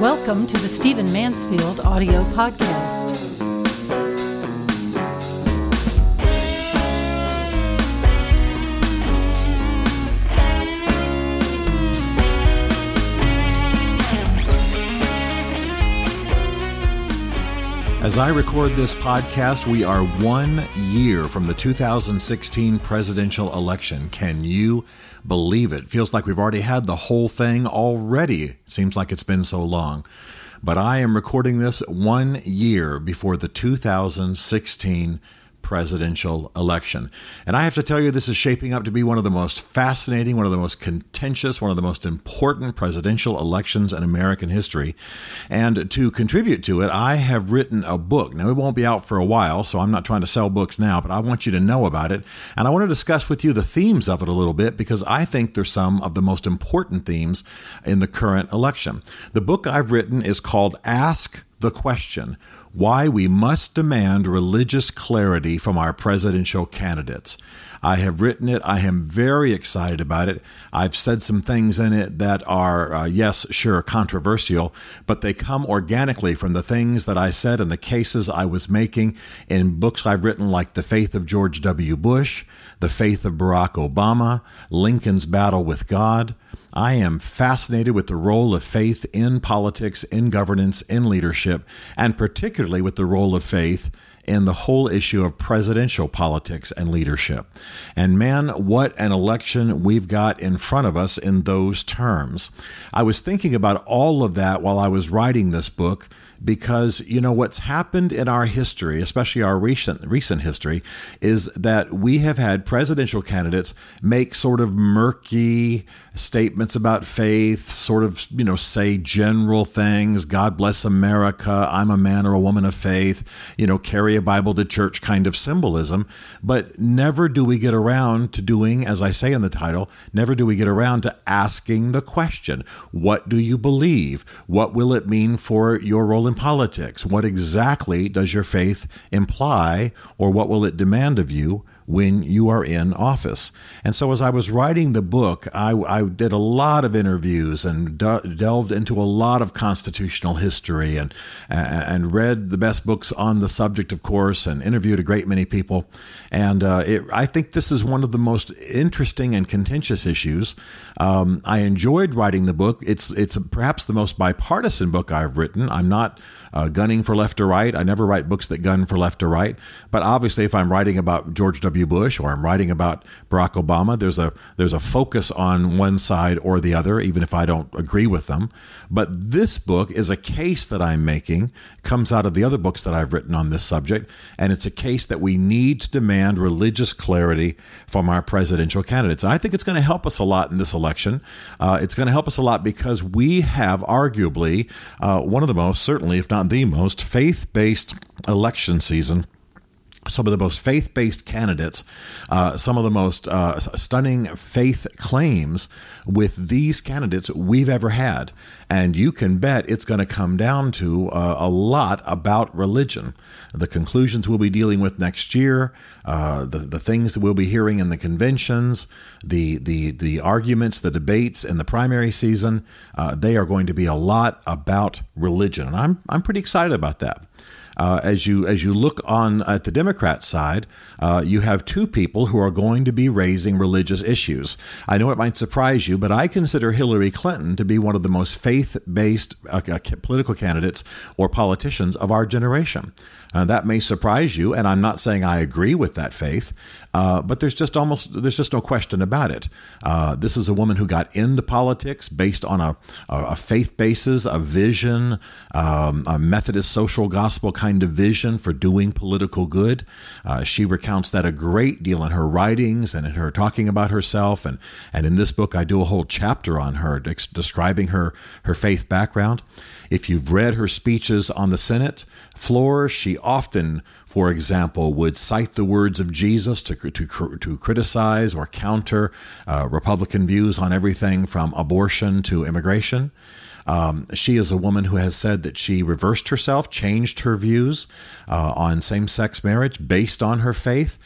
Welcome to the Stephen Mansfield audio podcast. As I record this podcast, we are 1 year from the 2016 presidential election. Can you believe it? Feels like we've already had the whole thing already. Seems like it's been so long. But I am recording this 1 year before the 2016 presidential election. And I have to tell you, this is shaping up to be one of the most fascinating, one of the most contentious, one of the most important presidential elections in American history. And to contribute to it, I have written a book. Now, it won't be out for a while, so I'm not trying to sell books now, but I want you to know about it. And I want to discuss with you the themes of it a little bit, because I think they're some of the most important themes in the current election. The book I've written is called Ask the Question: Why We Must Demand Religious Clarity from Our Presidential Candidates. I have written it. I am very excited about it. I've said some things in it that are, yes, sure, controversial, but they come organically from the things that I said and the cases I was making in books I've written like The Faith of George W. Bush, The Faith of Barack Obama, Lincoln's Battle with God. I am fascinated with the role of faith in politics, in governance, in leadership, and particularly with the role of faith in the whole issue of presidential politics and leadership. And man, what an election we've got in front of us in those terms. I was thinking about all of that while I was writing this book, because, you know, what's happened in our history, especially our recent history, is that we have had presidential candidates make sort of murky statements about faith, sort of, you know, say general things, God bless America, I'm a man or a woman of faith, you know, carry a Bible to church kind of symbolism. But never do we get around to doing, as I say in the title, never do we get around to asking the question, what do you believe? What will it mean for your role in politics? What exactly does your faith imply, or what will it demand of you when you are in office? And so as I was writing the book, I did a lot of interviews and delved into a lot of constitutional history and read the best books on the subject, of course, and interviewed a great many people. And I think this is one of the most interesting and contentious issues. I enjoyed writing the book. It's perhaps the most bipartisan book I've written. I'm not gunning for left or right. I never write books that gun for left or right. But obviously, if I'm writing about George W. Bush or I'm writing about Barack Obama, there's a focus on one side or the other, even if I don't agree with them. But this book is a case that I'm making, comes out of the other books that I've written on this subject, and it's a case that we need to demand religious clarity from our presidential candidates. And I think it's going to help us a lot in this election. It's going to help us a lot because we have arguably one of the most, certainly if not the most, faith-based election season. Some of the most faith-based candidates, some of the most stunning faith claims with these candidates we've ever had. And you can bet it's going to come down to a lot about religion. The conclusions we'll be dealing with next year, the things that we'll be hearing in the conventions, the arguments, the debates in the primary season, they are going to be a lot about religion. And I'm pretty excited about that. As you look on at the Democrat side, you have two people who are going to be raising religious issues. I know it might surprise you, but I consider Hillary Clinton to be one of the most faith-based political candidates or politicians of our generation. That may surprise you, and I'm not saying I agree with that faith, but there's just no question about it. This is a woman who got into politics based on a faith basis, a vision, a Methodist social gospel kind of vision for doing political good. She recounts that a great deal in her writings and in her talking about herself, and in this book I do a whole chapter on her describing her faith background. If you've read her speeches on the Senate floor, she often, for example, would cite the words of Jesus to criticize or counter Republican views on everything from abortion to immigration. She is a woman who has said that she reversed herself, changed her views on same-sex marriage based on her faith.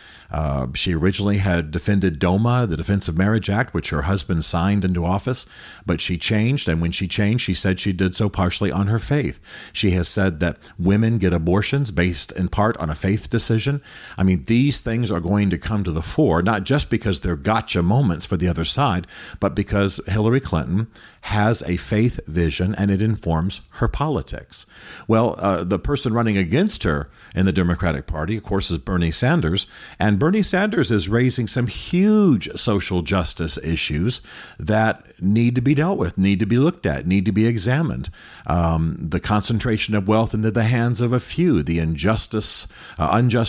She originally had defended DOMA, the Defense of Marriage Act, which her husband signed into office, but she changed. And when she changed, she said she did so partially on her faith. She has said that women get abortions based in part on a faith decision. I mean, these things are going to come to the fore, not just because they're gotcha moments for the other side, but because Hillary Clinton has a faith vision and it informs her politics. Well, the person running against her in the Democratic Party, of course, is Bernie Sanders. And Bernie Sanders is raising some huge social justice issues that need to be dealt with, need to be looked at, need to be examined. The concentration of wealth into the hands of a few, the unjust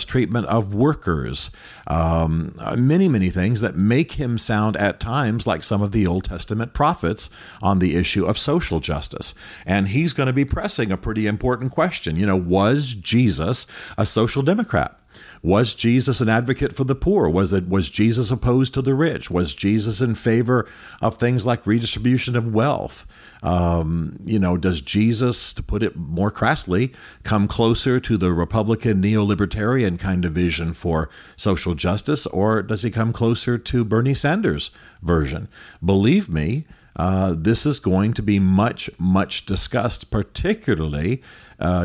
treatment of workers, many, many things that make him sound at times like some of the Old Testament prophets on the issue of social justice. And he's going to be pressing a pretty important question. You know, was Jesus a social democrat? Was Jesus an advocate for the poor? Was Jesus opposed to the rich? Was Jesus in favor of things like redistribution of wealth? Does Jesus, to put it more crassly, come closer to the Republican neo-libertarian kind of vision for social justice, or does he come closer to Bernie Sanders' version? Believe me, this is going to be much, much discussed, particularly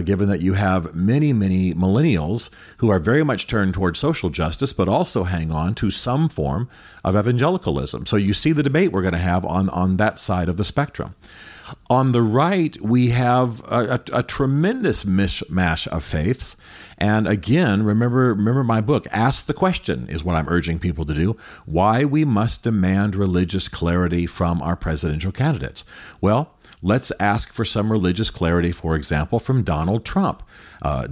given that you have many, many millennials who are very much turned towards social justice, but also hang on to some form of evangelicalism. So you see the debate we're going to have on that side of the spectrum. On the right, we have a tremendous mishmash of faiths. And again, remember my book, Ask the Question, is what I'm urging people to do, why we must demand religious clarity from our presidential candidates. Well, let's ask for some religious clarity, for example, from Donald Trump.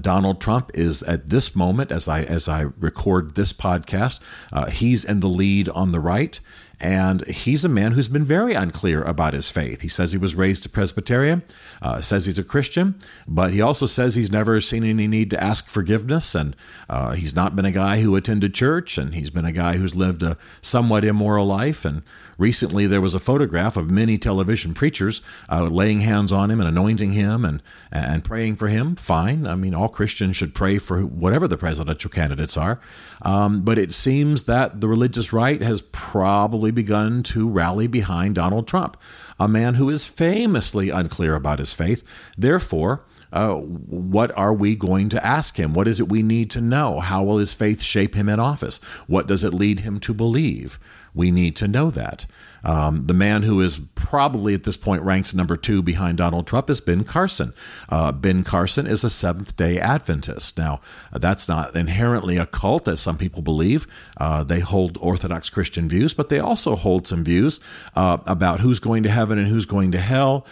Donald Trump is at this moment, as I record this podcast, he's in the lead on the right. And he's a man who's been very unclear about his faith. He says he was raised a Presbyterian, says he's a Christian, but he also says he's never seen any need to ask forgiveness. And he's not been a guy who attended church, and he's been a guy who's lived a somewhat immoral life. And recently there was a photograph of many television preachers laying hands on him and anointing him and praying for him. Fine. I mean, all Christians should pray for whatever the presidential candidates are. But it seems that the religious right has probably begun to rally behind Donald Trump, a man who is famously unclear about his faith. Therefore, what are we going to ask him? What is it we need to know? How will his faith shape him in office? What does it lead him to believe? We need to know that. The man who is probably at this point ranked number 2 behind Donald Trump is Ben Carson. Ben Carson is a Seventh-day Adventist. Now, that's not inherently a cult, as some people believe. They hold Orthodox Christian views, but they also hold some views about who's going to heaven and who's going to hell,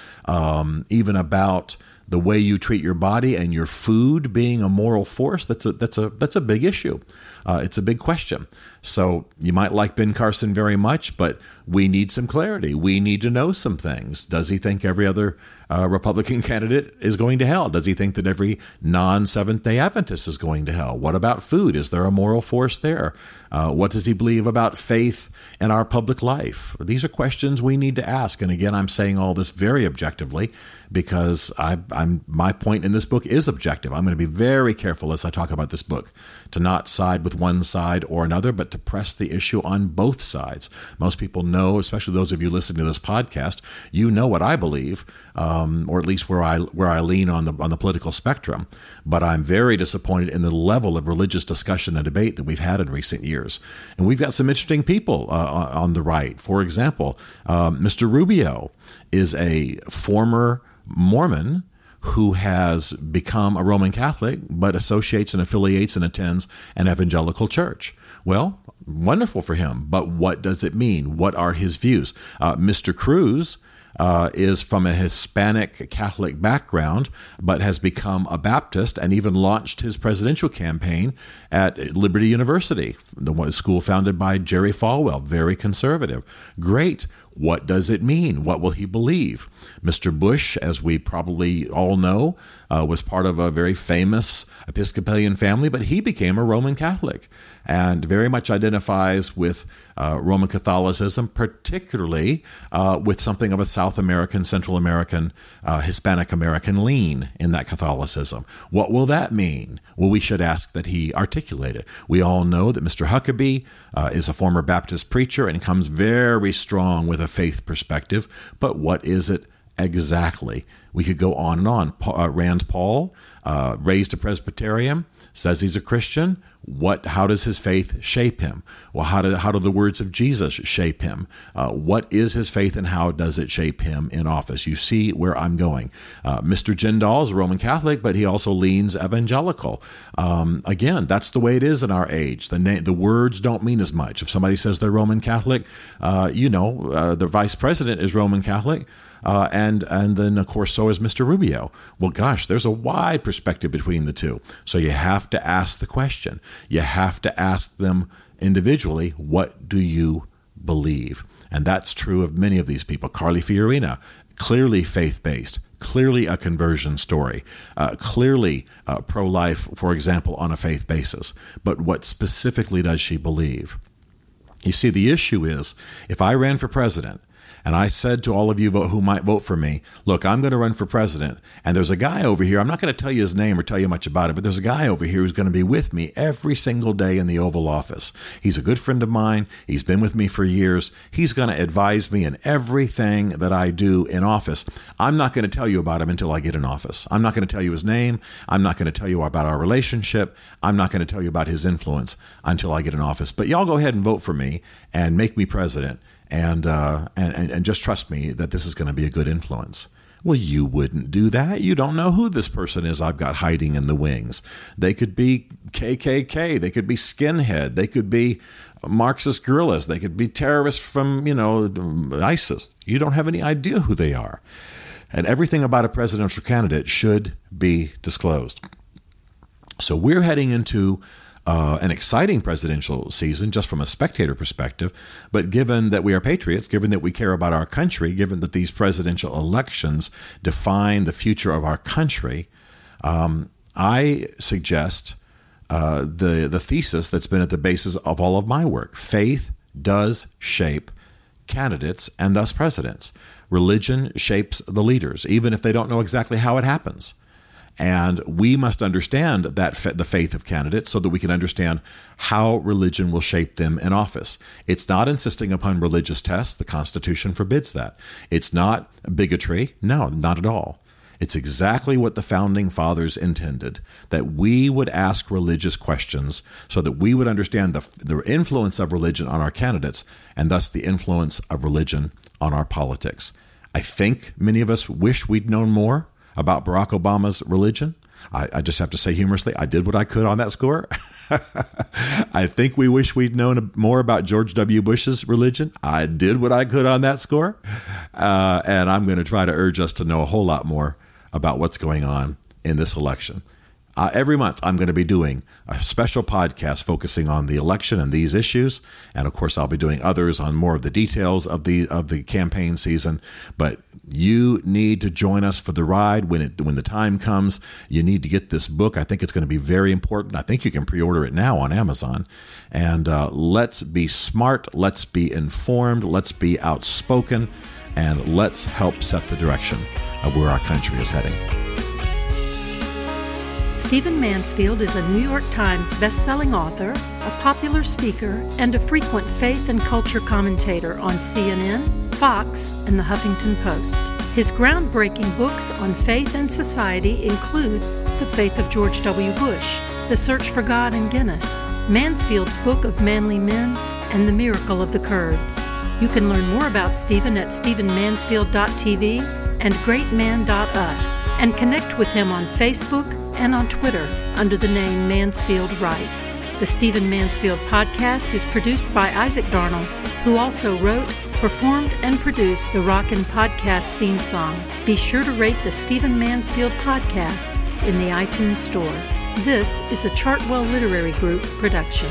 even about the way you treat your body and your food being a moral force. That's a big issue. It's a big question. So you might like Ben Carson very much, but we need some clarity. We need to know some things. Does he think every other Republican candidate is going to hell? Does he think that every non-Seventh-day Adventist is going to hell? What about food? Is there a moral force there? What does he believe about faith and our public life? These are questions we need to ask. And again, I'm saying all this very objectively because my point in this book is objective. I'm going to be very careful as I talk about this book to not side with one side or another, but to press the issue on both sides. Most people know, especially those of you listening to this podcast, you know what I believe, or at least where I lean on the political spectrum. But I'm very disappointed in the level of religious discussion and debate that we've had in recent years. And we've got some interesting people on the right. For example, Mr. Rubio is a former Mormon who has become a Roman Catholic, but associates and affiliates and attends an evangelical church. Well, wonderful for him. But what does it mean? What are his views? Mr. Cruz is from a Hispanic Catholic background, but has become a Baptist and even launched his presidential campaign at Liberty University, the school founded by Jerry Falwell, very conservative. Great. What does it mean? What will he believe? Mr. Bush, as we probably all know, was part of a very famous Episcopalian family, but he became a Roman Catholic and very much identifies with Roman Catholicism, particularly with something of a South American, Central American, Hispanic American lean in that Catholicism. What will that mean? Well, we should ask that he articulate it. We all know that Mr. Huckabee is a former Baptist preacher and comes very strong with a faith perspective, but what is it exactly? We could go on and on. Rand Paul, raised a Presbyterian, says he's a Christian. How does his faith shape him? Well, how do the words of Jesus shape him? What is his faith and how does it shape him in office? You see where I'm going. Mr. Jindal is a Roman Catholic, but he also leans evangelical. Again, that's the way it is in our age. The words don't mean as much. If somebody says they're Roman Catholic, the vice president is Roman Catholic. And then, of course, so is Mr. Rubio. Well, gosh, there's a wide perspective between the two. So you have to ask the question. You have to ask them individually, what do you believe? And that's true of many of these people. Carly Fiorina, clearly faith-based, clearly a conversion story, clearly pro-life, for example, on a faith basis. But what specifically does she believe? You see, the issue is, if I ran for president, and I said to all of you who might vote for me, look, I'm going to run for president. And there's a guy over here. I'm not going to tell you his name or tell you much about it, but there's a guy over here who's going to be with me every single day in the Oval Office. He's a good friend of mine. He's been with me for years. He's going to advise me in everything that I do in office. I'm not going to tell you about him until I get in office. I'm not going to tell you his name. I'm not going to tell you about our relationship. I'm not going to tell you about his influence until I get in office. But y'all go ahead and vote for me and make me president. And just trust me that this is going to be a good influence. Well, you wouldn't do that. You don't know who this person is I've got hiding in the wings. They could be KKK. They could be skinhead. They could be Marxist guerrillas. They could be terrorists from, ISIS. You don't have any idea who they are. And everything about a presidential candidate should be disclosed. So we're heading into an exciting presidential season just from a spectator perspective. But given that we are patriots, given that we care about our country, given that these presidential elections define the future of our country, I suggest the thesis that's been at the basis of all of my work. Faith does shape candidates and thus presidents. Religion shapes the leaders, even if they don't know exactly how it happens. And we must understand that the faith of candidates so that we can understand how religion will shape them in office. It's not insisting upon religious tests. The Constitution forbids that. It's not bigotry. No, not at all. It's exactly what the Founding Fathers intended, that we would ask religious questions so that we would understand the influence of religion on our candidates and thus the influence of religion on our politics. I think many of us wish we'd known more about Barack Obama's religion. I just have to say humorously, I did what I could on that score. I think we wish we'd known more about George W. Bush's religion. I did what I could on that score. And I'm going to try to urge us to know a whole lot more about what's going on in this election. Every month, I'm going to be doing a special podcast focusing on the election and these issues. And of course, I'll be doing others on more of the details of the campaign season. But you need to join us for the ride when the time comes. You need to get this book. I think it's going to be very important. I think you can pre-order it now on Amazon. And let's be smart. Let's be informed. Let's be outspoken. And let's help set the direction of where our country is heading. Stephen Mansfield is a New York Times best-selling author, a popular speaker, and a frequent faith and culture commentator on CNN, Fox, and The Huffington Post. His groundbreaking books on faith and society include The Faith of George W. Bush, The Search for God in Guinness, Mansfield's Book of Manly Men, and The Miracle of the Kurds. You can learn more about Stephen at stephenmansfield.tv and greatman.us, and connect with him on Facebook and on Twitter under the name Mansfield Writes. The Stephen Mansfield podcast is produced by Isaac Darnold, who also wrote, performed, and produced the Rockin' Podcast theme song. Be sure to rate the Stephen Mansfield podcast in the iTunes Store. This is a Chartwell Literary Group production.